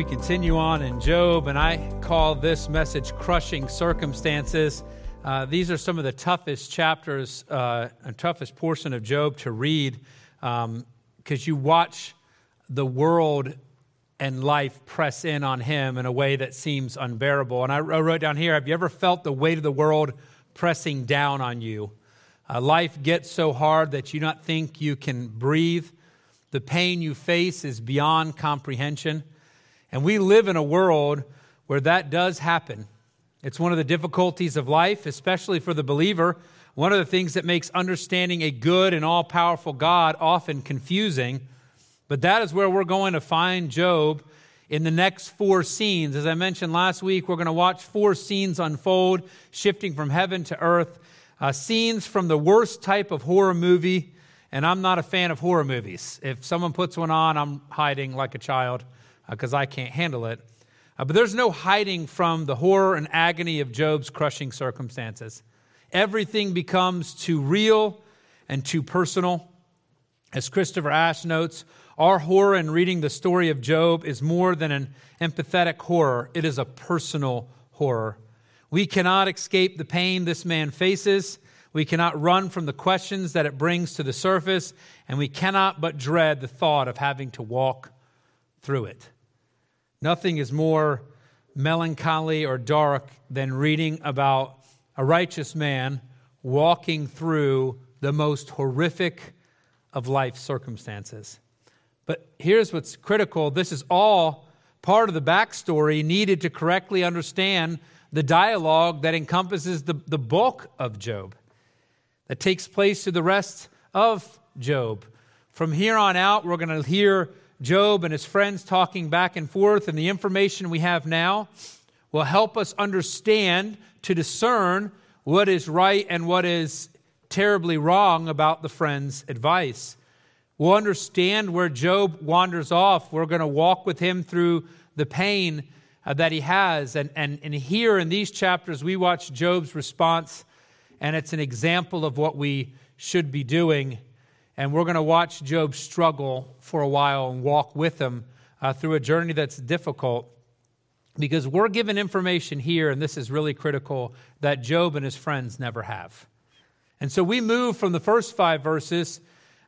We continue on in Job, and I call this message Crushing Circumstances. These are some of the toughest chapters and toughest portion of Job to read because you watch the world and life press in on him in a way that seems unbearable. And I wrote down here, have you ever felt the weight of the world pressing down on you? Life gets so hard that you not think you can breathe. The pain you face is beyond comprehension. And we live in a world where that does happen. It's one of the difficulties of life, especially for the believer. One of the things that makes understanding a good and all-powerful God often confusing. But that is where we're going to find Job in the next four scenes. As I mentioned last week, we're going to watch four scenes unfold, shifting from heaven to earth. Scenes from the worst type of horror movie, and I'm not a fan of horror movies. If someone puts one on, I'm hiding like a child because I can't handle it. But there's no hiding from the horror and agony of Job's crushing circumstances. Everything becomes too real and too personal. As Christopher Ash notes, our horror in reading the story of Job is more than an empathetic horror. It is a personal horror. We cannot escape the pain this man faces. We cannot run from the questions that it brings to the surface, and we cannot but dread the thought of having to walk through it. Nothing is more melancholy or dark than reading about a righteous man walking through the most horrific of life circumstances. But here's what's critical. This is all part of the backstory needed to correctly understand the dialogue that encompasses the bulk of Job, that takes place through the rest of Job. From here on out, we're going to hear Job and his friends talking back and forth, and the information we have now will help us understand to discern what is right and what is terribly wrong about the friend's advice. We'll understand where Job wanders off. We're going to walk with him through the pain that he has. And here in these chapters, we watch Job's response, and it's an example of what we should be doing. And we're going to watch Job struggle for a while and walk with him through a journey that's difficult, because we're given information here, and this is really critical, that Job and his friends never have. And so we move from the first five verses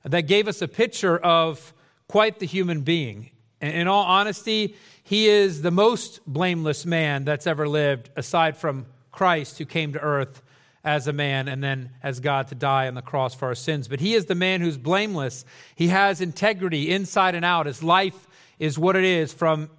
that gave us a picture of quite the human being. In all honesty, he is the most blameless man that's ever lived, aside from Christ, who came to earth as a man and then as God to die on the cross for our sins. But he is the man who's blameless. He has integrity inside and out. His life is what it is from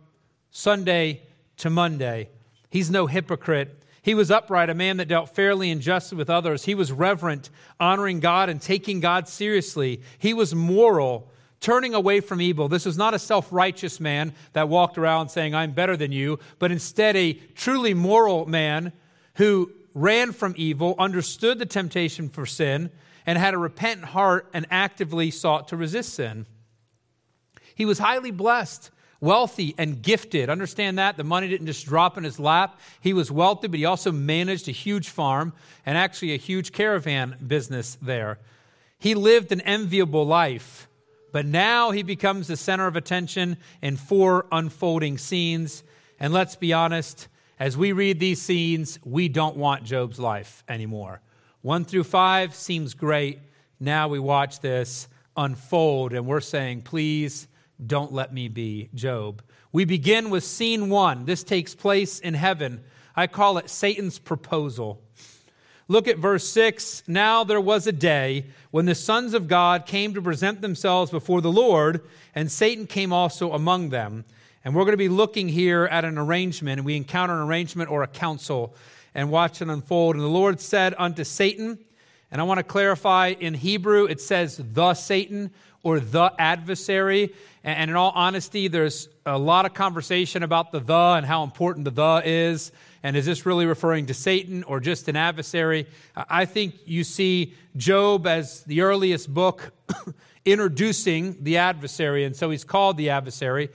Sunday to Monday. He's no hypocrite. He was upright, a man that dealt fairly and justly with others. He was reverent, honoring God and taking God seriously. He was moral, turning away from evil. This was not a self-righteous man that walked around saying, I'm better than you, but instead a truly moral man who ran from evil, understood the temptation for sin, and had a repentant heart and actively sought to resist sin. He was highly blessed, wealthy, and gifted. Understand that. The money didn't just drop in his lap. He was wealthy, but he also managed a huge farm and actually a huge caravan business there. He lived an enviable life. But now he becomes the center of attention in four unfolding scenes. And let's be honest, as we read these scenes, we don't want Job's life anymore. 1 through 5 seems great. Now we watch this unfold, and we're saying, please don't let me be Job. We begin with scene 1. This takes place in heaven. I call it Satan's proposal. Look at verse 6. Now there was a day when the sons of God came to present themselves before the Lord, and Satan came also among them. And we're going to be looking here at an arrangement, and we encounter an arrangement or a council and watch it unfold. And the Lord said unto Satan, and I want to clarify, in Hebrew it says the Satan or the adversary. And in all honesty, there's a lot of conversation about the and how important the is. And is this really referring to Satan or just an adversary? I think you see Job as the earliest book introducing the adversary, and so he's called the adversary.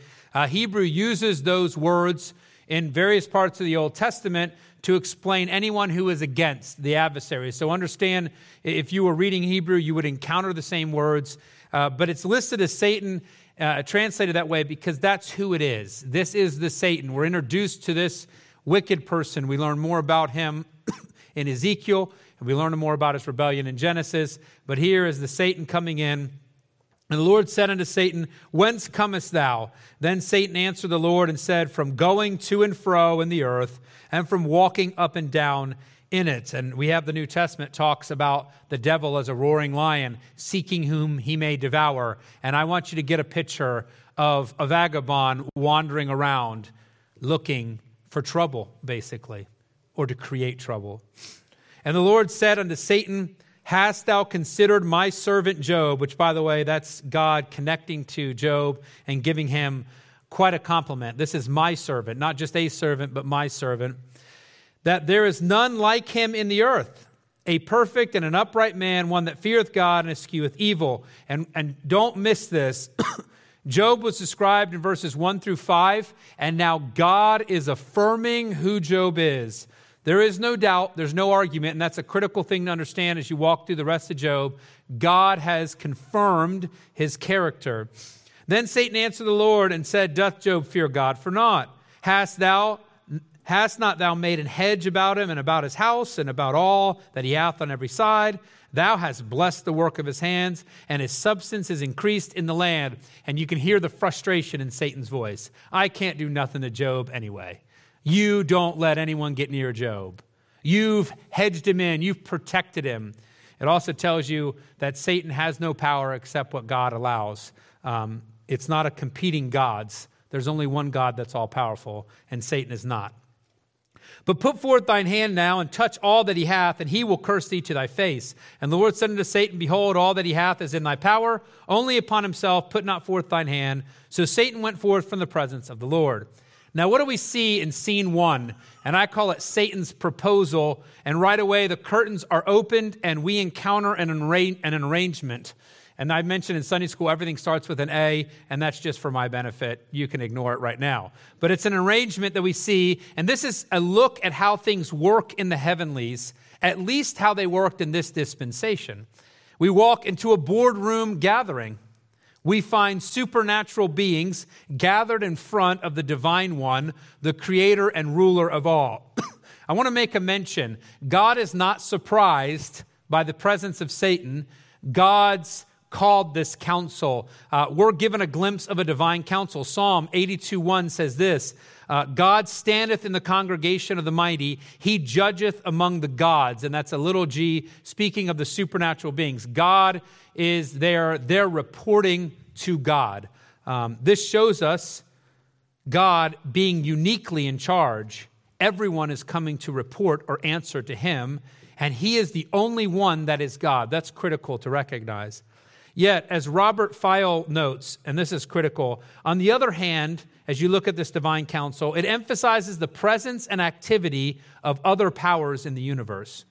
Hebrew uses those words in various parts of the Old Testament to explain anyone who is against the adversary. So understand, if you were reading Hebrew, you would encounter the same words, but it's listed as Satan. translated that way because that's who it is. This is the Satan. We're introduced to this wicked person. We learn more about him in Ezekiel, and we learn more about his rebellion in Genesis. But here is the Satan coming in. And the Lord said unto Satan, Whence comest thou? Then Satan answered the Lord and said, From going to and fro in the earth, and from walking up and down in it. And we have the New Testament talks about the devil as a roaring lion, seeking whom he may devour. And I want you to get a picture of a vagabond wandering around, looking for trouble, basically, or to create trouble. And the Lord said unto Satan, Hast thou considered my servant Job? Which, by the way, that's God connecting to Job and giving him quite a compliment. This is my servant, not just a servant, but my servant. That there is none like him in the earth, a perfect and an upright man, one that feareth God and escheweth evil. And don't miss this. Job was described in verses 1 through 5, and now God is affirming who Job is. There is no doubt, there's no argument, and that's a critical thing to understand as you walk through the rest of Job. God has confirmed his character. Then Satan answered the Lord and said, Doth Job fear God for naught? Hast not thou made an hedge about him and about his house and about all that he hath on every side? Thou hast blessed the work of his hands, and his substance is increased in the land. And you can hear the frustration in Satan's voice. I can't do nothing to Job anyway. You don't let anyone get near Job. You've hedged him in. You've protected him. It also tells you that Satan has no power except what God allows. It's not a competing gods. There's only one God that's all-powerful, and Satan is not. But put forth thine hand now, and touch all that he hath, and he will curse thee to thy face. And the Lord said unto Satan, Behold, all that he hath is in thy power. Only upon himself put not forth thine hand. So Satan went forth from the presence of the Lord. Now, what do we see in scene one? And I call it Satan's proposal. And right away, the curtains are opened and we encounter an arrangement. And I mentioned in Sunday school, everything starts with an A, and that's just for my benefit. You can ignore it right now. But it's an arrangement that we see. And this is a look at how things work in the heavenlies, at least how they worked in this dispensation. We walk into a boardroom gathering. We find supernatural beings gathered in front of the divine one, the creator and ruler of all. I want to make a mention. God is not surprised by the presence of Satan. God's called this council. We're given a glimpse of a divine council. Psalm 82:1 says this, God standeth in the congregation of the mighty. He judgeth among the gods. And that's a little g, speaking of the supernatural beings. God is there. They're reporting to God. This shows us God being uniquely in charge. Everyone is coming to report or answer to him. And he is the only one that is God. That's critical to recognize. Yet, as Robert File notes, and this is critical, on the other hand, as you look at this divine council, it emphasizes the presence and activity of other powers in the universe.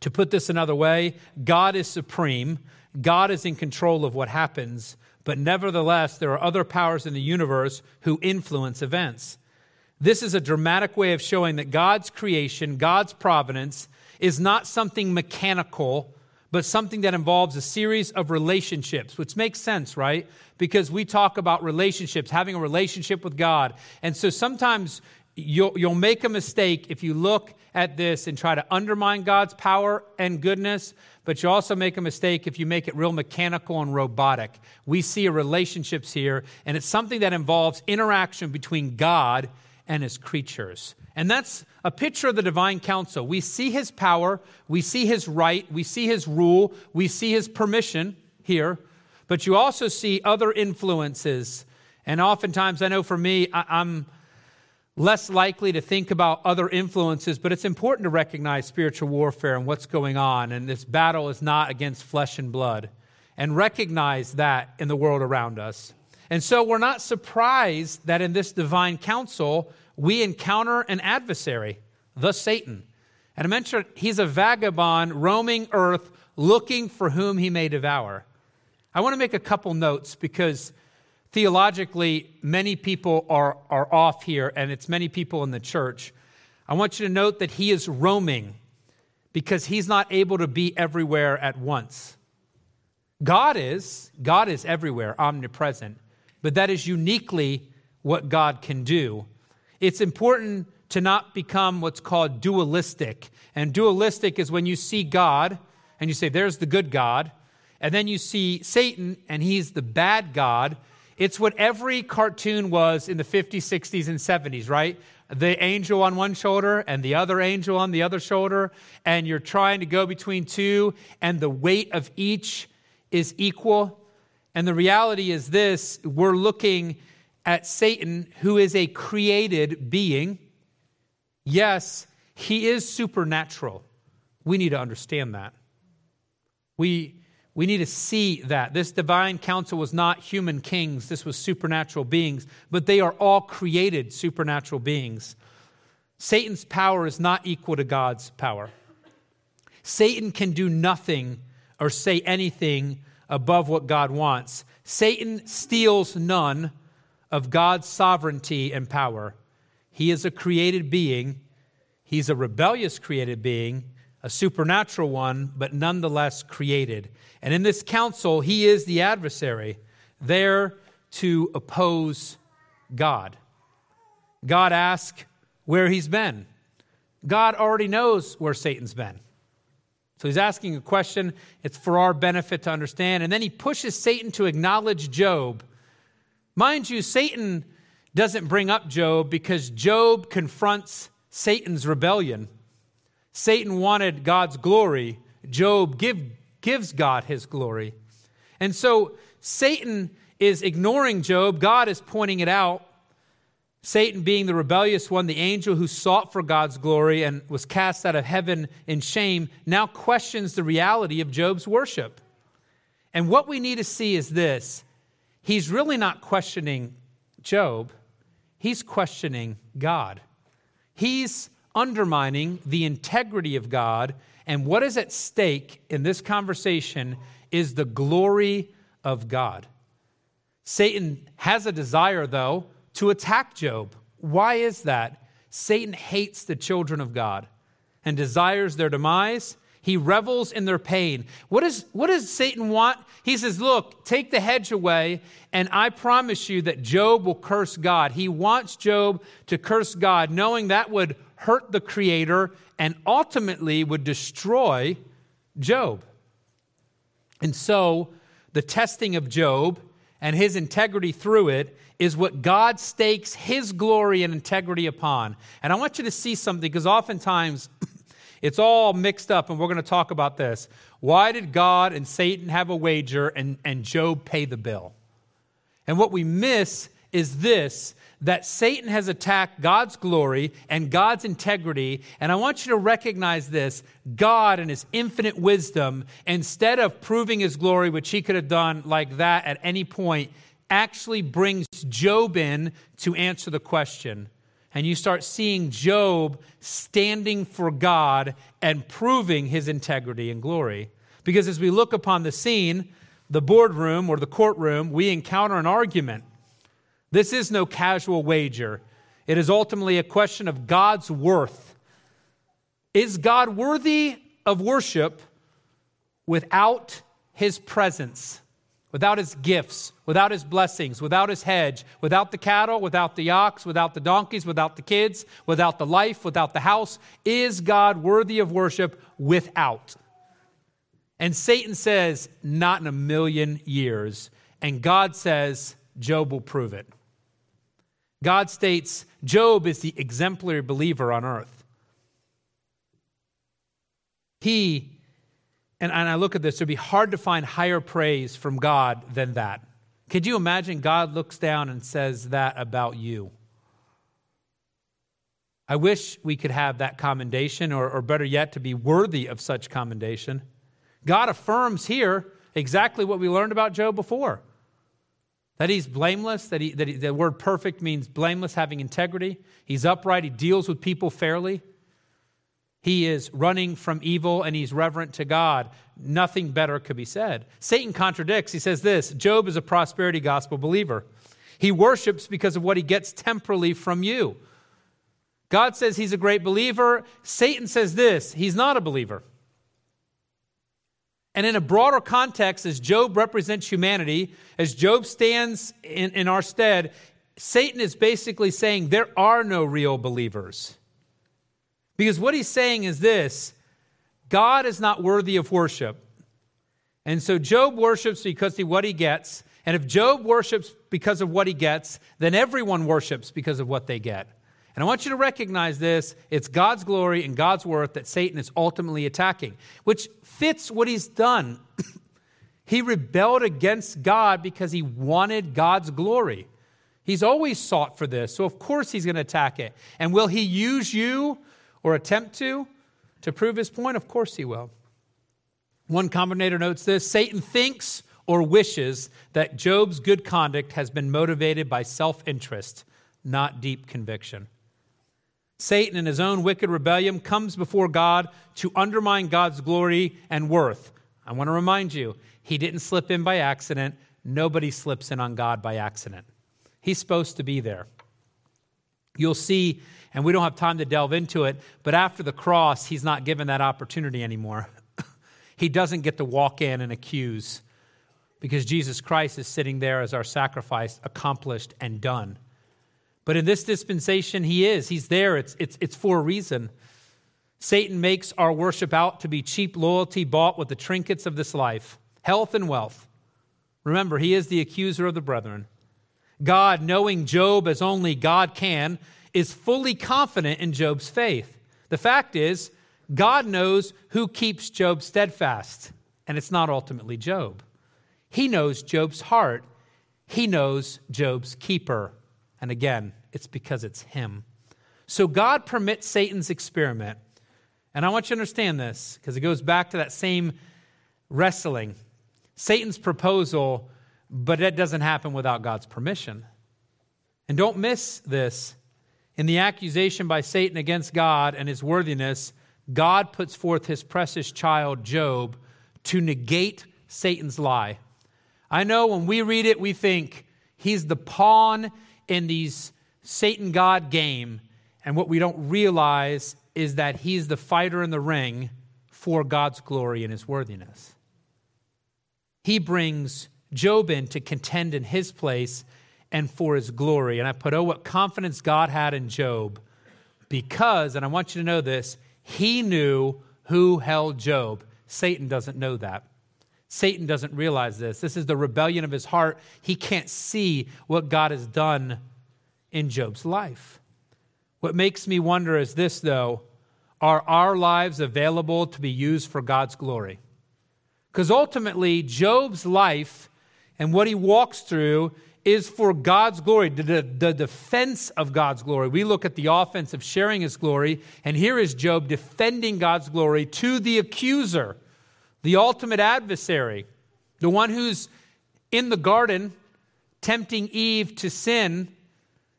To put this another way, God is supreme. God is in control of what happens. But nevertheless, there are other powers in the universe who influence events. This is a dramatic way of showing that God's creation, God's providence, is not something mechanical, but something that involves a series of relationships, which makes sense, right? Because we talk about relationships, having a relationship with God. And so sometimes you'll make a mistake if you look at this and try to undermine God's power and goodness, but you also make a mistake if you make it real mechanical and robotic. We see relationships here, and it's something that involves interaction between God and his creatures. And that's a picture of the divine council. We see his power, we see his right, we see his rule, we see his permission here, but you also see other influences. And oftentimes, I know for me, I'm less likely to think about other influences, but it's important to recognize spiritual warfare and what's going on. And this battle is not against flesh and blood, and recognize that in the world around us. And so we're not surprised that in this divine council, we encounter an adversary, the Satan. And I mentioned he's a vagabond roaming earth looking for whom he may devour. I want to make a couple notes because theologically many people are off here, and it's many people in the church. I want you to note that he is roaming because he's not able to be everywhere at once. God is everywhere, omnipresent, but that is uniquely what God can do. It's important to not become what's called dualistic. And dualistic is when you see God and you say, there's the good God. And then you see Satan and he's the bad God. It's what every cartoon was in the 50s, 60s, and 70s, right? The angel on one shoulder and the other angel on the other shoulder. And you're trying to go between two and the weight of each is equal. And the reality is this, we're looking at Satan, who is a created being. Yes, he is supernatural. We need to understand that. We need to see that. This divine council was not human kings. This was supernatural beings, but they are all created supernatural beings. Satan's power is not equal to God's power. Satan can do nothing or say anything above what God wants. Satan steals none of God's sovereignty and power. He is a created being. He's a rebellious created being, a supernatural one, but nonetheless created. And in this council, he is the adversary, there to oppose God. God asks where he's been. God already knows where Satan's been. So he's asking a question. It's for our benefit to understand. And then he pushes Satan to acknowledge Job. Mind you, Satan doesn't bring up Job because Job confronts Satan's rebellion. Satan wanted God's glory. Job gives God his glory. And so Satan is ignoring Job. God is pointing it out. Satan being the rebellious one, the angel who sought for God's glory and was cast out of heaven in shame, now questions the reality of Job's worship. And what we need to see is this. He's really not questioning Job. He's questioning God. He's undermining the integrity of God, and what is at stake in this conversation is the glory of God. Satan has a desire, though, to attack Job. Why is that? Satan hates the children of God and desires their demise. He revels in their pain. What does Satan want? He says, look, take the hedge away, and I promise you that Job will curse God. He wants Job to curse God, knowing that would hurt the Creator and ultimately would destroy Job. And so the testing of Job and his integrity through it is what God stakes his glory and integrity upon. And I want you to see something, because oftentimes it's all mixed up, and we're going to talk about this. Why did God and Satan have a wager and Job pay the bill? And what we miss is this, that Satan has attacked God's glory and God's integrity. And I want you to recognize this. God in his infinite wisdom, instead of proving his glory, which he could have done like that at any point, actually brings Job in to answer the question. And you start seeing Job standing for God and proving his integrity and glory. Because as we look upon the scene, the boardroom or the courtroom, we encounter an argument. This is no casual wager. It is ultimately a question of God's worth. Is God worthy of worship without his presence, without his gifts, without his blessings, without his hedge, without the cattle, without the ox, without the donkeys, without the kids, without the life, without the house? Is God worthy of worship without? And Satan says, not in a million years. And God says, Job will prove it. God states, Job is the exemplary believer on earth. And I look at this, it would be hard to find higher praise from God than that. Could you imagine God looks down and says that about you? I wish we could have that commendation, or better yet, to be worthy of such commendation. God affirms here exactly what we learned about Job before. That he's blameless, that the word perfect means blameless, having integrity. He's upright, he deals with people fairly. He is running from evil, and he's reverent to God. Nothing better could be said. Satan contradicts. He says this, Job is a prosperity gospel believer. He worships because of what he gets temporally from you. God says he's a great believer. Satan says this, he's not a believer. And in a broader context, as Job represents humanity, as Job stands in our stead, Satan is basically saying there are no real believers. Because what he's saying is this: God is not worthy of worship. And so Job worships because of what he gets. And if Job worships because of what he gets, then everyone worships because of what they get. And I want you to recognize this. It's God's glory and God's worth that Satan is ultimately attacking, which fits what he's done. He rebelled against God because he wanted God's glory. He's always sought for this, so of course he's going to attack it. And will he use you or attempt to prove his point? Of course he will. One commentator notes this: Satan thinks or wishes that Job's good conduct has been motivated by self-interest, not deep conviction. Satan, in his own wicked rebellion, comes before God to undermine God's glory and worth. I want to remind you, he didn't slip in by accident. Nobody slips in on God by accident. He's supposed to be there. You'll see, and we don't have time to delve into it, but after the cross, he's not given that opportunity anymore. He doesn't get to walk in and accuse, because Jesus Christ is sitting there as our sacrifice, accomplished and done. But in this dispensation, he is. He's there. It's for a reason. Satan makes our worship out to be cheap loyalty bought with the trinkets of this life, health and wealth. Remember, he is the accuser of the brethren. God, knowing Job as only God can, is fully confident in Job's faith. The fact is, God knows who keeps Job steadfast, and it's not ultimately Job. He knows Job's heart. He knows Job's keeper. And again, it's because it's him. So God permits Satan's experiment. And I want you to understand this, because it goes back to that same wrestling. Satan's proposal, but that doesn't happen without God's permission. And don't miss this. In the accusation by Satan against God and his worthiness, God puts forth his precious child, Job, to negate Satan's lie. I know when we read it, we think he's the pawn in these Satan-God game, and what we don't realize is that he's the fighter in the ring for God's glory and his worthiness. He brings Job in to contend in his place and for his glory. And I put, oh, what confidence God had in Job, because, and I want you to know this, he knew who held Job. Satan doesn't know that. Satan doesn't realize this. This is the rebellion of his heart. He can't see what God has done in Job's life. What makes me wonder is this, though: are our lives available to be used for God's glory? Because ultimately, Job's life and what he walks through is for God's glory, the defense of God's glory. We look at the offense of sharing his glory, and here is Job defending God's glory to the accuser, the ultimate adversary, the one who's in the garden tempting Eve to sin.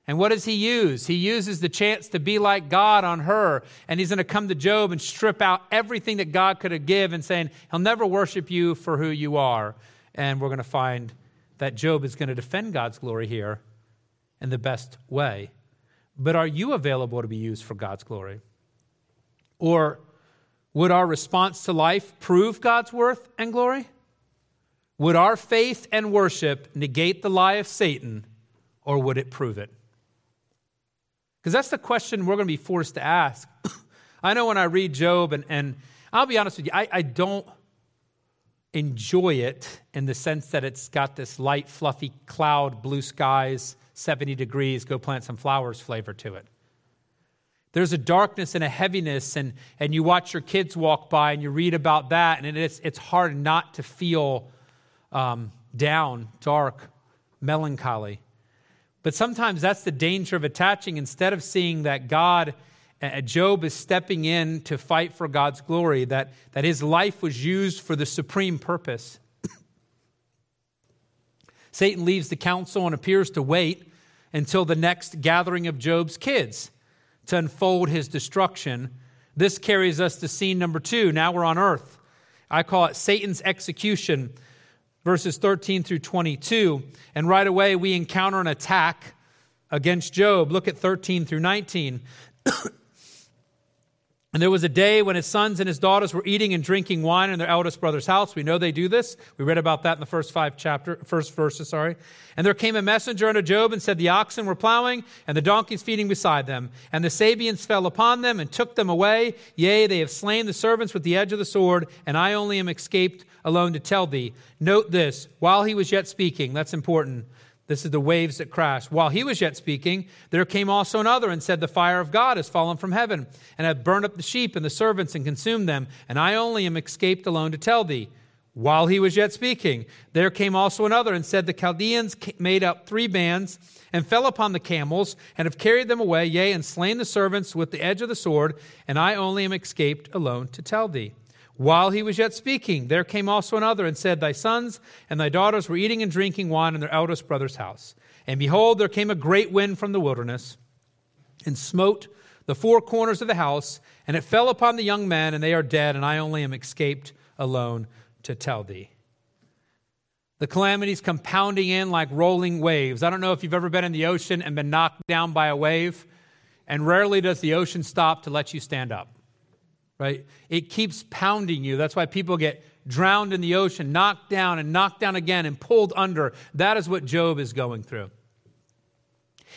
And what does he use? He uses the chance to be like God on her, and he's going to come to Job and strip out everything that God could have given, saying, he'll never worship you for who you are. And we're going to find that Job is going to defend God's glory here in the best way. But are you available to be used for God's glory? Or would our response to life prove God's worth and glory? Would our faith and worship negate the lie of Satan, or would it prove it? Because that's the question we're going to be forced to ask. I know when I read Job, and I'll be honest with you, I don't enjoy it in the sense that it's got this light, fluffy cloud, blue skies, 70 degrees, go plant some flowers flavor to it. There's a darkness and a heaviness, and you watch your kids walk by and you read about that, and it's hard not to feel down, dark, melancholy. But sometimes that's the danger of attaching. Instead of seeing that God, Job is stepping in to fight for God's glory, that his life was used for the supreme purpose. Satan leaves the council and appears to wait until the next gathering of Job's kids to unfold his destruction. This carries us to scene number 2. Now we're on earth. I call it Satan's execution, verses 13 through 22. And right away we encounter an attack against Job. Look at 13 through 19. And there was a day when his sons and his daughters were eating and drinking wine in their eldest brother's house. We know they do this. We read about that in the first five verses. And there came a messenger unto Job and said, the oxen were plowing and the donkeys feeding beside them. And the Sabians fell upon them and took them away. Yea, they have slain the servants with the edge of the sword, and I only am escaped alone to tell thee. Note this, while he was yet speaking, that's important. This is the waves that crashed. While he was yet speaking, there came also another and said, the fire of God has fallen from heaven and hath burned up the sheep and the servants and consumed them. And I only am escaped alone to tell thee. While he was yet speaking, there came also another and said, the Chaldeans made up three bands and fell upon the camels and have carried them away, yea, and slain the servants with the edge of the sword. And I only am escaped alone to tell thee. While he was yet speaking, there came also another and said, thy sons and thy daughters were eating and drinking wine in their eldest brother's house. And behold, there came a great wind from the wilderness and smote the four corners of the house, and it fell upon the young men, and they are dead, and I only am escaped alone to tell thee. The calamity's compounding in like rolling waves. I don't know if you've ever been in the ocean and been knocked down by a wave, and rarely does the ocean stop to let you stand up. Right? It keeps pounding you. That's why people get drowned in the ocean, knocked down and knocked down again and pulled under. That is what Job is going through.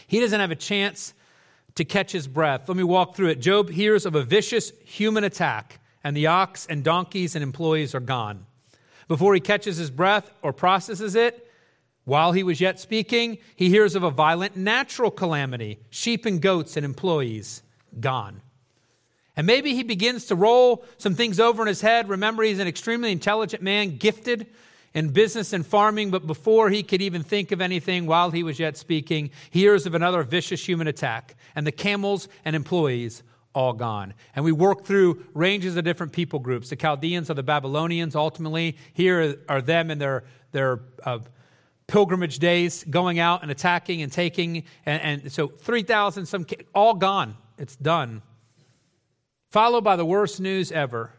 He doesn't have a chance to catch his breath. Let me walk through it. Job hears of a vicious human attack, and the ox and donkeys and employees are gone. Before he catches his breath or processes it, while he was yet speaking, he hears of a violent natural calamity, sheep and goats and employees gone. And maybe he begins to roll some things over in his head. Remember, he's an extremely intelligent man, gifted in business and farming, but before he could even think of anything, while he was yet speaking, he hears of another vicious human attack, and the camels and employees all gone. And we work through ranges of different people groups. The Chaldeans are the Babylonians, ultimately. Here are them and their pilgrimage days, going out and attacking and taking. And so 3,000, some all gone. It's done. Followed by the worst news ever,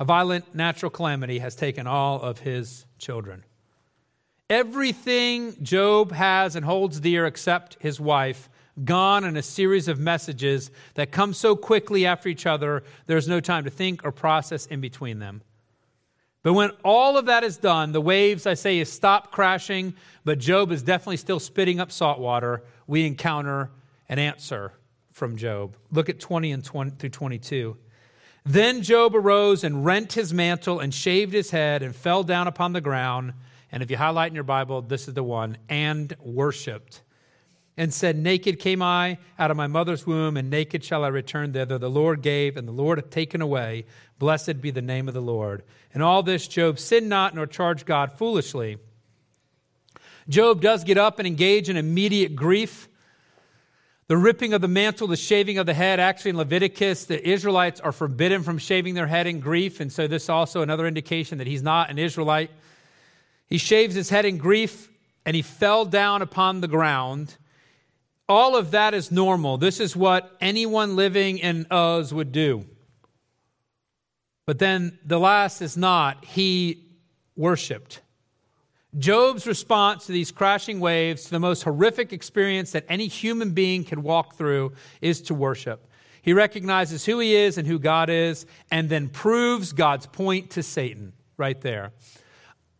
a violent natural calamity has taken all of his children. Everything Job has and holds dear except his wife, gone in a series of messages that come so quickly after each other, there's no time to think or process in between them. But when all of that is done, the waves, I say, stop crashing, but Job is definitely still spitting up salt water. We encounter an answer from Job. Look at 20 through 22. Then Job arose and rent his mantle and shaved his head and fell down upon the ground. And if you highlight in your Bible, this is the one, and worshiped and said, naked came I out of my mother's womb, and naked shall I return thither. The Lord gave, and the Lord hath taken away. Blessed be the name of the Lord. And all this Job sinned not, nor charged God foolishly. Job does get up and engage in immediate grief. The ripping of the mantle, the shaving of the head, actually in Leviticus, the Israelites are forbidden from shaving their head in grief. And so this is also another indication that he's not an Israelite. He shaves his head in grief and he fell down upon the ground. All of that is normal. This is what anyone living in Uz would do. But then the last is not. He worshiped. Job's response to these crashing waves, to the most horrific experience that any human being can walk through, is to worship. He recognizes who he is and who God is, and then proves God's point to Satan right there.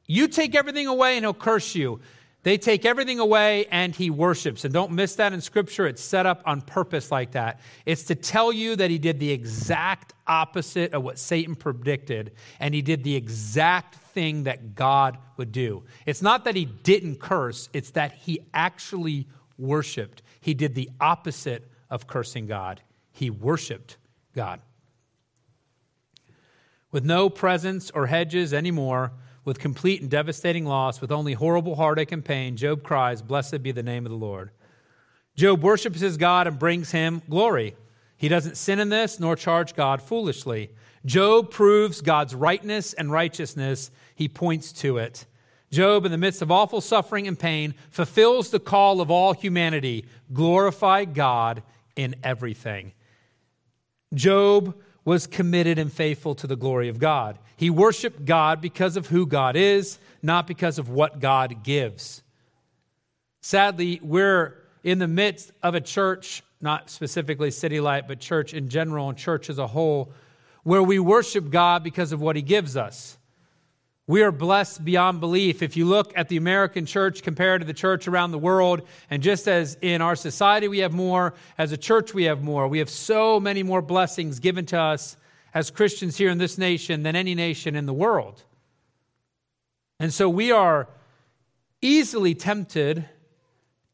You take everything away and he'll curse you. They take everything away and he worships. And don't miss that in Scripture. It's set up on purpose like that. It's to tell you that he did the exact opposite of what Satan predicted, and he did the exact thing that God would do. It's not that he didn't curse. It's that he actually worshiped. He did the opposite of cursing God. He worshiped God. With no presents or hedges anymore, with complete and devastating loss, with only horrible heartache and pain, Job cries, blessed be the name of the Lord. Job worships his God and brings him glory. He doesn't sin in this, nor charge God foolishly. Job proves God's rightness and righteousness. He points to it. Job, in the midst of awful suffering and pain, fulfills the call of all humanity, glorify God in everything. Job was committed and faithful to the glory of God. He worshiped God because of who God is, not because of what God gives. Sadly, we're in the midst of a church not specifically City Light, but church in general and church as a whole, where we worship God because of what He gives us. We are blessed beyond belief. If you look at the American church compared to the church around the world, and just as in our society we have more, as a church we have more. We have so many more blessings given to us as Christians here in this nation than any nation in the world. And so we are easily tempted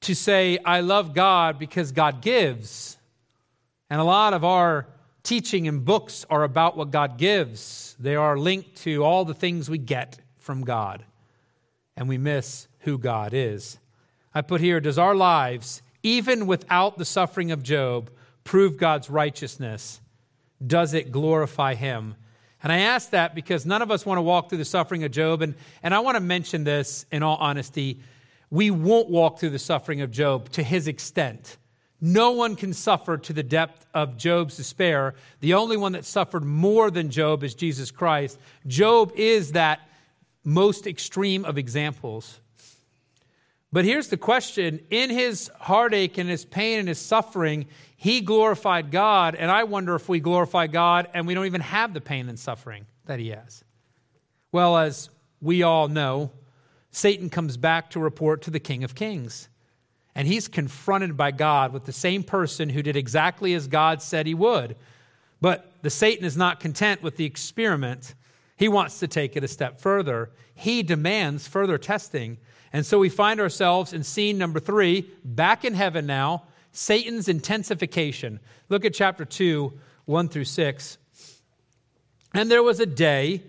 to say, I love God because God gives. And a lot of our teaching and books are about what God gives. They are linked to all the things we get from God, and we miss who God is. I put here, does our lives, even without the suffering of Job, prove God's righteousness? Does it glorify Him? And I ask that because none of us want to walk through the suffering of Job, and I want to mention this in all honesty. We won't walk through the suffering of Job to his extent. No one can suffer to the depth of Job's despair. The only one that suffered more than Job is Jesus Christ. Job is that most extreme of examples. But here's the question. In his heartache and his pain and his suffering, he glorified God. And I wonder if we glorify God and we don't even have the pain and suffering that he has. Well, as we all know, Satan comes back to report to the King of Kings. And he's confronted by God with the same person who did exactly as God said he would. But the Satan is not content with the experiment. He wants to take it a step further. He demands further testing. And so we find ourselves in scene number 3, back in heaven now, Satan's intensification. Look at chapter 2, 1 through 6. And there was a day,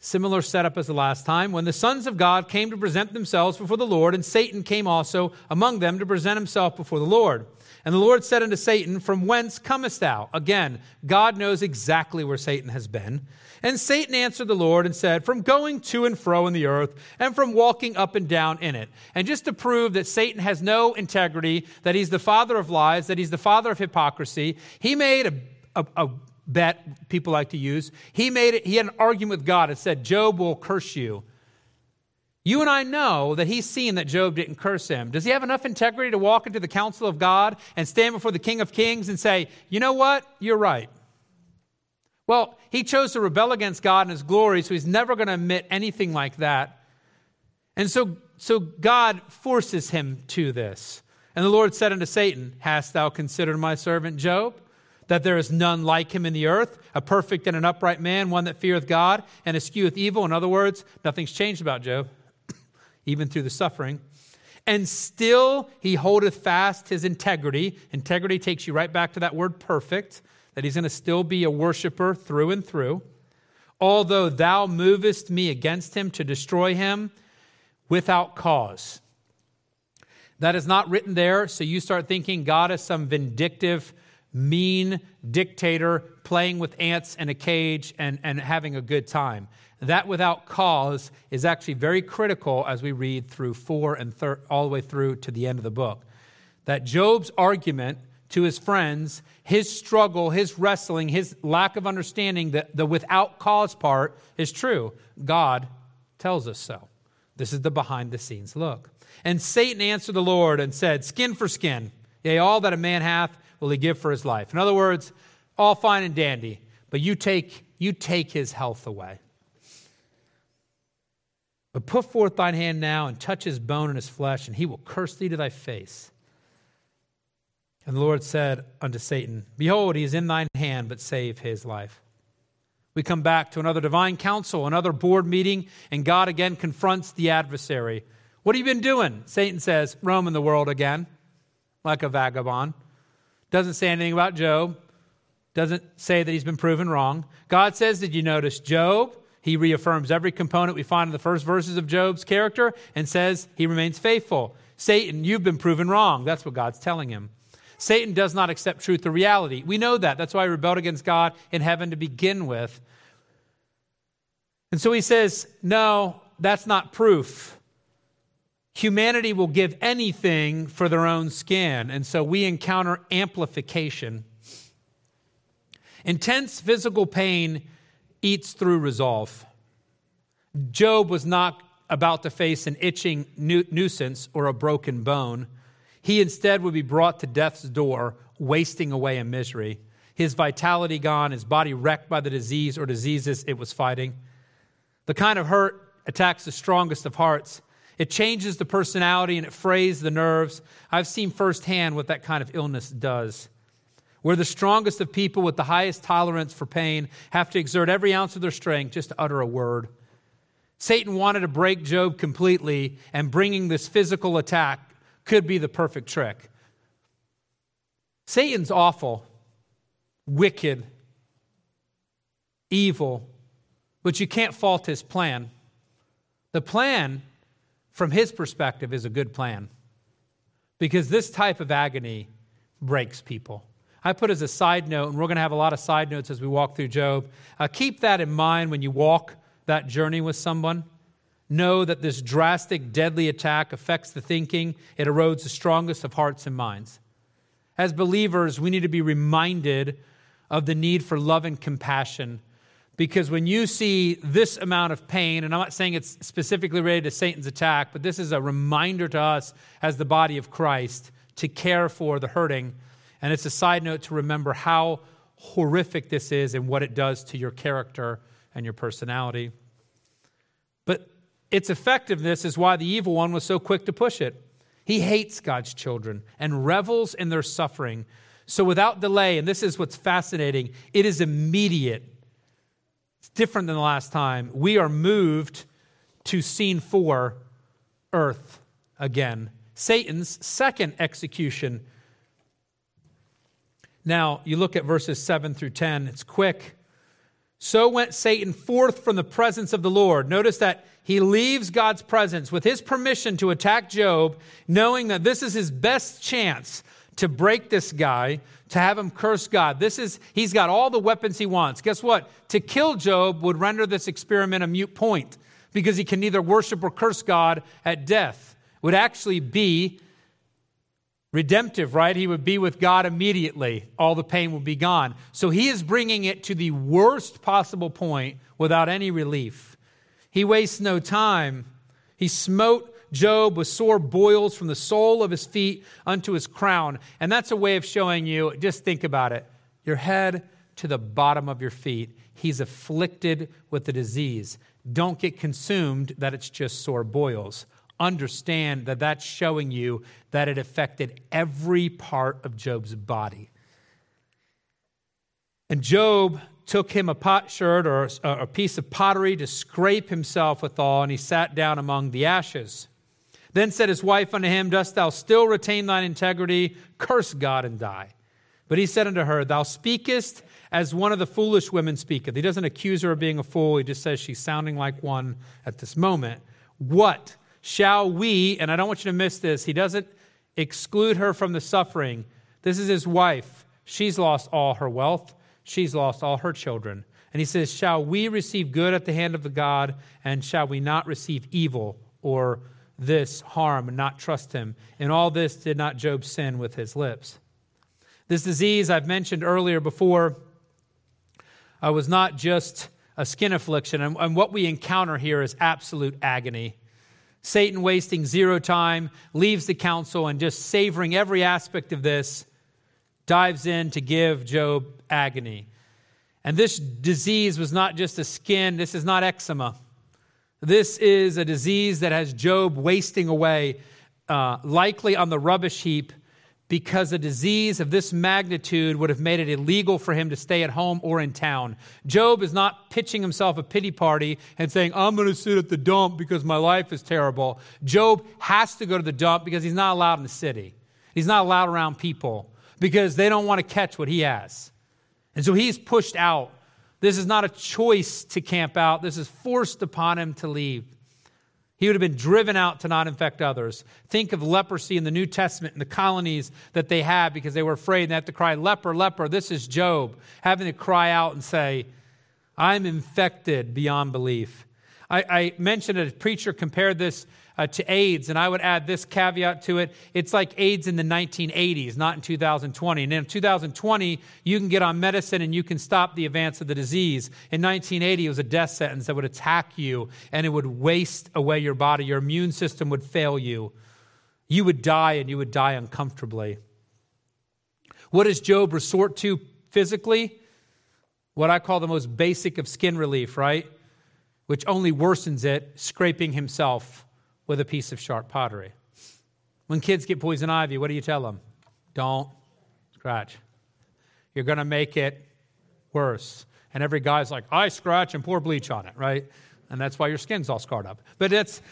similar setup as the last time, when the sons of God came to present themselves before the Lord, and Satan came also among them to present himself before the Lord. And the Lord said unto Satan, From whence comest thou? Again, God knows exactly where Satan has been. And Satan answered the Lord and said, From going to and fro in the earth, and from walking up and down in it. And just to prove that Satan has no integrity, that he's the father of lies, that he's the father of hypocrisy, he made a bet people like to use. He had an argument with God. It said, Job will curse you. You and I know that he's seen that Job didn't curse him. Does he have enough integrity to walk into the council of God and stand before the King of Kings and say, you know what? You're right. Well, he chose to rebel against God and his glory, so he's never going to admit anything like that. And so God forces him to this. And the Lord said unto Satan, Hast thou considered my servant Job? That there is none like him in the earth, a perfect and an upright man, one that feareth God and escheweth evil. In other words, nothing's changed about Job, even through the suffering. And still he holdeth fast his integrity. Integrity takes you right back to that word perfect, that he's going to still be a worshiper through and through. Although thou movest me against him to destroy him without cause. That is not written there, so you start thinking God is some vindictive, mean dictator playing with ants in a cage and having a good time. That without cause is actually very critical as we read through 4 and all the way through to the end of the book. That Job's argument to his friends, his struggle, his wrestling, his lack of understanding, the without cause part is true. God tells us so. This is the behind the scenes look. And Satan answered the Lord and said, Skin for skin, yea, all that a man hath, will he give for his life? In other words, all fine and dandy, but you take his health away. But put forth thine hand now and touch his bone and his flesh, and he will curse thee to thy face. And the Lord said unto Satan, Behold, he is in thine hand, but save his life. We come back to another divine council, another board meeting, and God again confronts the adversary. What have you been doing? Satan says, roaming the world again, like a vagabond. Doesn't say anything about Job. Doesn't say that he's been proven wrong. God says, did you notice Job? He reaffirms every component we find in the first verses of Job's character and says he remains faithful. Satan, you've been proven wrong. That's what God's telling him. Satan does not accept truth or reality. We know that. That's why he rebelled against God in heaven to begin with. And so he says, no, that's not proof. Humanity will give anything for their own skin, and so we encounter amplification. Intense physical pain eats through resolve. Job was not about to face an itching nuisance or a broken bone. He instead would be brought to death's door, wasting away in misery. His vitality gone, his body wrecked by the disease or diseases it was fighting. The kind of hurt attacks the strongest of hearts. It changes the personality and it frays the nerves. I've seen firsthand what that kind of illness does. Where the strongest of people with the highest tolerance for pain have to exert every ounce of their strength just to utter a word. Satan wanted to break Job completely, and bringing this physical attack could be the perfect trick. Satan's awful, wicked, evil, but you can't fault his plan. The plan, from his perspective, is a good plan because this type of agony breaks people. I put as a side note, and we're going to have a lot of side notes as we walk through Job. Keep that in mind when you walk that journey with someone. Know that this drastic, deadly attack affects the thinking. It erodes the strongest of hearts and minds. As believers, we need to be reminded of the need for love and compassion, because when you see this amount of pain, and I'm not saying it's specifically related to Satan's attack, but this is a reminder to us as the body of Christ to care for the hurting. And it's a side note to remember how horrific this is and what it does to your character and your personality. But its effectiveness is why the evil one was so quick to push it. He hates God's children and revels in their suffering. So without delay, and this is what's fascinating, it is immediate. It's different than the last time. We are moved to scene 4, earth again. Satan's second execution. Now, you look at verses 7 through 10. It's quick. So went Satan forth from the presence of the Lord. Notice that he leaves God's presence with his permission to attack Job, knowing that this is his best chance to break this guy, to have him curse God. He's got all the weapons he wants. Guess what? To kill Job would render this experiment a moot point because he can neither worship or curse God at death. It would actually be redemptive, right? He would be with God immediately. All the pain would be gone. So he is bringing it to the worst possible point without any relief. He wastes no time. He smote Job with sore boils from the sole of his feet unto his crown. And that's a way of showing you, just think about it, your head to the bottom of your feet. He's afflicted with the disease. Don't get consumed that it's just sore boils. Understand that that's showing you that it affected every part of Job's body. And Job took him a potsherd or a piece of pottery to scrape himself withal, and he sat down among the ashes. Then said his wife unto him, Dost thou still retain thine integrity? Curse God and die. But he said unto her, Thou speakest as one of the foolish women speaketh. He doesn't accuse her of being a fool. He just says she's sounding like one at this moment. What? Shall we, and I don't want you to miss this, he doesn't exclude her from the suffering. This is his wife. She's lost all her wealth. She's lost all her children. And he says, shall we receive good at the hand of the God, and shall we not receive evil or this harm and not trust him? In all this did not Job sin with his lips. This disease I've mentioned earlier before, I was not just a skin affliction. And what we encounter here is absolute agony. Satan, wasting zero time, leaves the council and just savoring every aspect of this, dives in to give Job agony. And this disease was not just a skin. This is not eczema. This is a disease that has Job wasting away, likely on the rubbish heap, because a disease of this magnitude would have made it illegal for him to stay at home or in town. Job is not pitching himself a pity party and saying, I'm going to sit at the dump because my life is terrible. Job has to go to the dump because he's not allowed in the city. He's not allowed around people because they don't want to catch what he has. And so he's pushed out. This is not a choice to camp out. This is forced upon him to leave. He would have been driven out to not infect others. Think of leprosy in the New Testament and the colonies that they had because they were afraid and they have to cry, leper, leper. This is Job having to cry out and say, I'm infected beyond belief. I mentioned a preacher compared this to AIDS, and I would add this caveat to it. It's like AIDS in the 1980s, not in 2020. And in 2020, you can get on medicine and you can stop the advance of the disease. In 1980, it was a death sentence that would attack you and it would waste away your body. Your immune system would fail you. You would die, and you would die uncomfortably. What does Job resort to physically? What I call the most basic of skin relief, right? Which only worsens it, scraping himself with a piece of sharp pottery. When kids get poison ivy, what do you tell them? Don't scratch. You're going to make it worse. And every guy's like, I scratch and pour bleach on it, right? And that's why your skin's all scarred up. But that's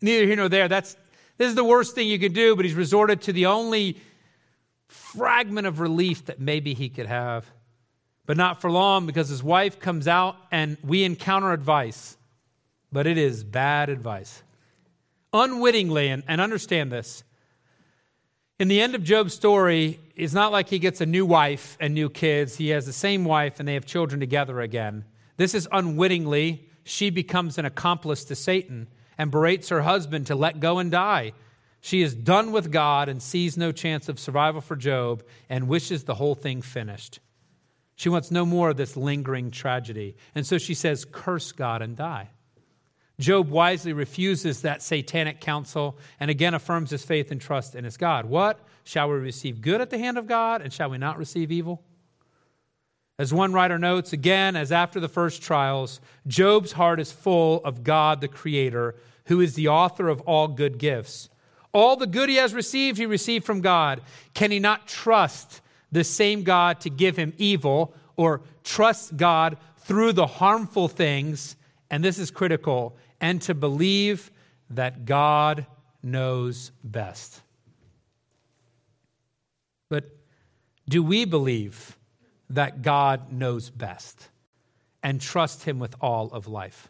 neither here nor there. This is the worst thing you could do, but he's resorted to the only fragment of relief that maybe he could have. But not for long, because his wife comes out and we encounter advice. But it is bad advice. Unwittingly, and understand this, in the end of Job's story, it's not like he gets a new wife and new kids. He has the same wife and they have children together again. This is unwittingly. She becomes an accomplice to Satan and berates her husband to let go and die. She is done with God and sees no chance of survival for Job and wishes the whole thing finished. She wants no more of this lingering tragedy. And so she says, curse God and die. Job wisely refuses that satanic counsel and again affirms his faith and trust in his God. What? Shall we receive good at the hand of God, and shall we not receive evil? As one writer notes, again, as after the first trials, Job's heart is full of God the Creator, who is the author of all good gifts. All the good he received from God. Can he not trust the same God to give him evil, or trust God through the harmful things, and this is critical, and to believe that God knows best? But do we believe that God knows best and trust him with all of life?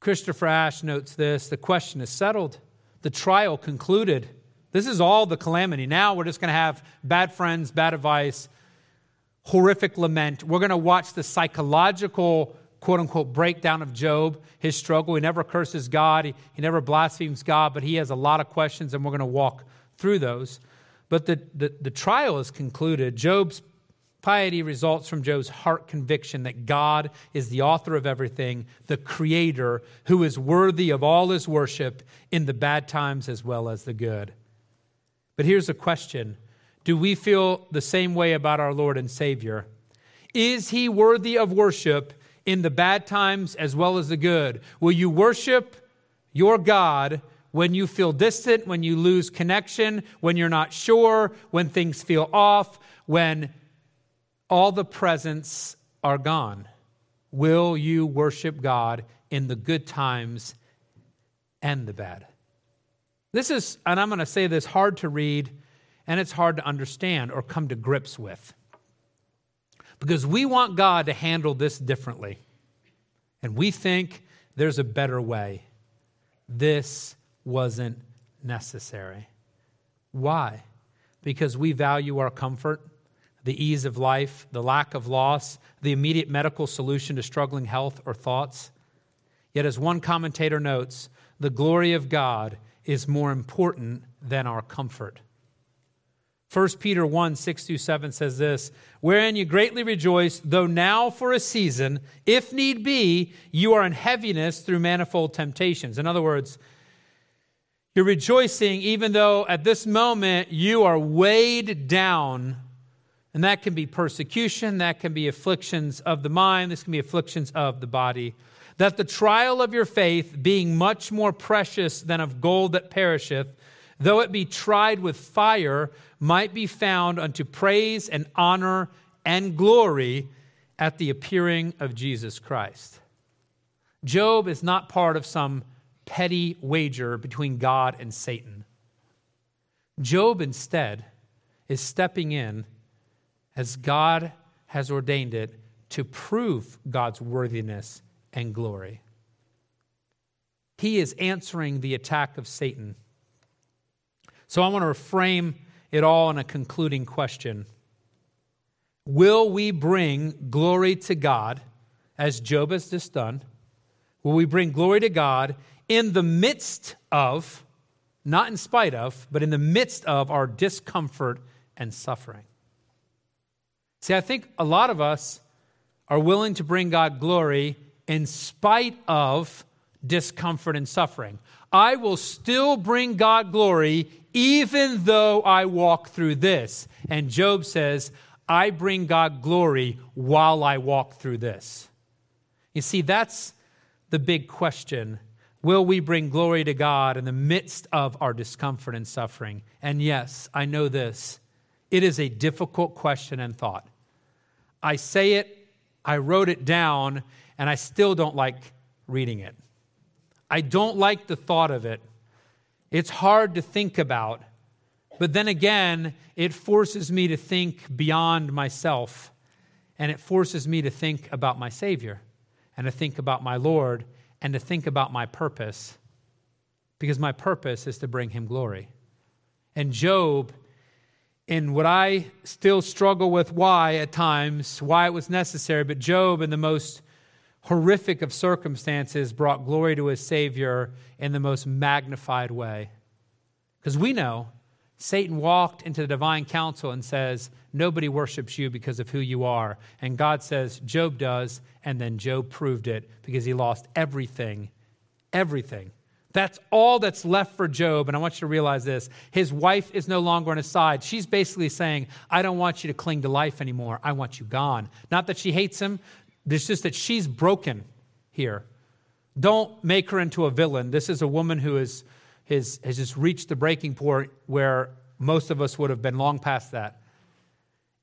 Christopher Ash notes this, the question is settled, the trial concluded. This is all the calamity. Now we're just going to have bad friends, bad advice, horrific lament. We're going to watch the psychological, quote-unquote, breakdown of Job, his struggle. He never curses God. He never blasphemes God, but he has a lot of questions, and we're going to walk through those. But the trial is concluded. Job's piety results from Job's heart conviction that God is the author of everything, the Creator, who is worthy of all his worship in the bad times as well as the good. But here's a question. Do we feel the same way about our Lord and Savior? Is he worthy of worship in the bad times as well as the good? Will you worship your God when you feel distant, when you lose connection, when you're not sure, when things feel off, when all the presents are gone? Will you worship God in the good times and the bad? This is, and I'm going to say this, hard to read, and it's hard to understand or come to grips with. Because we want God to handle this differently. And we think there's a better way. This wasn't necessary. Why? Because we value our comfort, the ease of life, the lack of loss, the immediate medical solution to struggling health or thoughts. Yet as one commentator notes, the glory of God is more important than our comfort. 1 Peter 1, 6-7 says this, wherein you greatly rejoice, though now for a season, if need be, you are in heaviness through manifold temptations. In other words, you're rejoicing even though at this moment you are weighed down, and that can be persecution, that can be afflictions of the mind, this can be afflictions of the body, that the trial of your faith, being much more precious than of gold that perisheth, though it be tried with fire, might be found unto praise and honor and glory at the appearing of Jesus Christ. Job is not part of some petty wager between God and Satan. Job instead is stepping in as God has ordained it to prove God's worthiness and glory. He is answering the attack of Satan. So I want to reframe it all in a concluding question. Will we bring glory to God, as Job has just done? Will we bring glory to God in the midst of, not in spite of, but in the midst of our discomfort and suffering? See, I think a lot of us are willing to bring God glory in spite of discomfort and suffering. I will still bring God glory even though I walk through this. And Job says, I bring God glory while I walk through this. You see, that's the big question. Will we bring glory to God in the midst of our discomfort and suffering? And yes, I know this. It is a difficult question and thought. I say it, I wrote it down, and I still don't like reading it. I don't like the thought of it. It's hard to think about. But then again, it forces me to think beyond myself, and it forces me to think about my Savior, and to think about my Lord, and to think about my purpose, because my purpose is to bring him glory. And Job, in what I still struggle with why at times, why it was necessary, but Job in the most horrific of circumstances brought glory to his Savior in the most magnified way. Because we know Satan walked into the divine council and says, nobody worships you because of who you are. And God says, Job does. And then Job proved it because he lost everything, everything. That's all that's left for Job. And I want you to realize this. His wife is no longer on his side. She's basically saying, I don't want you to cling to life anymore. I want you gone. Not that she hates him. It's just that she's broken here. Don't make her into a villain. This is a woman who has just reached the breaking point where most of us would have been long past that.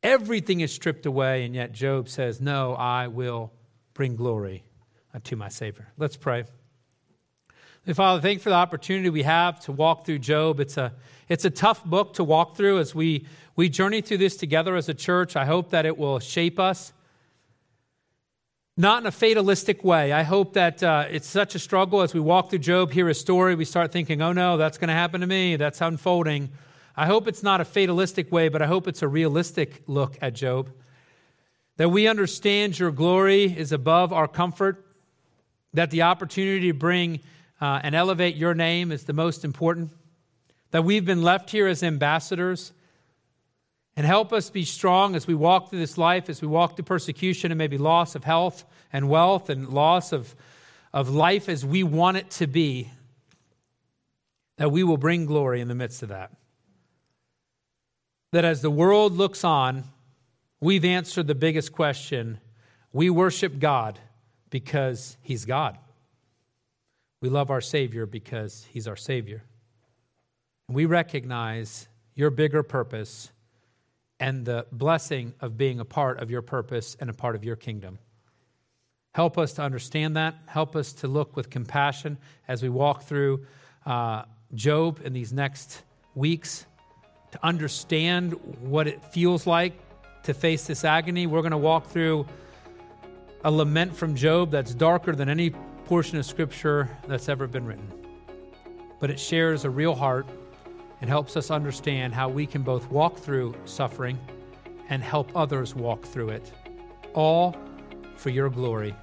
Everything is stripped away, and yet Job says, no, I will bring glory to my Savior. Let's pray. Father, thank you for the opportunity we have to walk through Job. It's a tough book to walk through as we journey through this together as a church. I hope that it will shape us. Not in a fatalistic way. I hope that it's such a struggle as we walk through Job, hear his story, we start thinking, oh no, that's going to happen to me, that's unfolding. I hope it's not a fatalistic way, but I hope it's a realistic look at Job. That we understand your glory is above our comfort, that the opportunity to bring and elevate your name is the most important, that we've been left here as ambassadors. And help us be strong as we walk through this life, as we walk through persecution and maybe loss of health and wealth and loss of life as we want it to be, that we will bring glory in the midst of that. That as the world looks on, we've answered the biggest question. We worship God because he's God. We love our Savior because he's our Savior. And we recognize your bigger purpose and the blessing of being a part of your purpose and a part of your kingdom. Help us to understand that. Help us to look with compassion as we walk through Job in these next weeks, to understand what it feels like to face this agony. We're going to walk through a lament from Job that's darker than any portion of Scripture that's ever been written. But it shares a real heart. It helps us understand how we can both walk through suffering and help others walk through it, all for your glory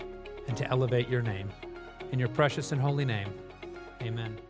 and to elevate your name. In your precious and holy name, amen.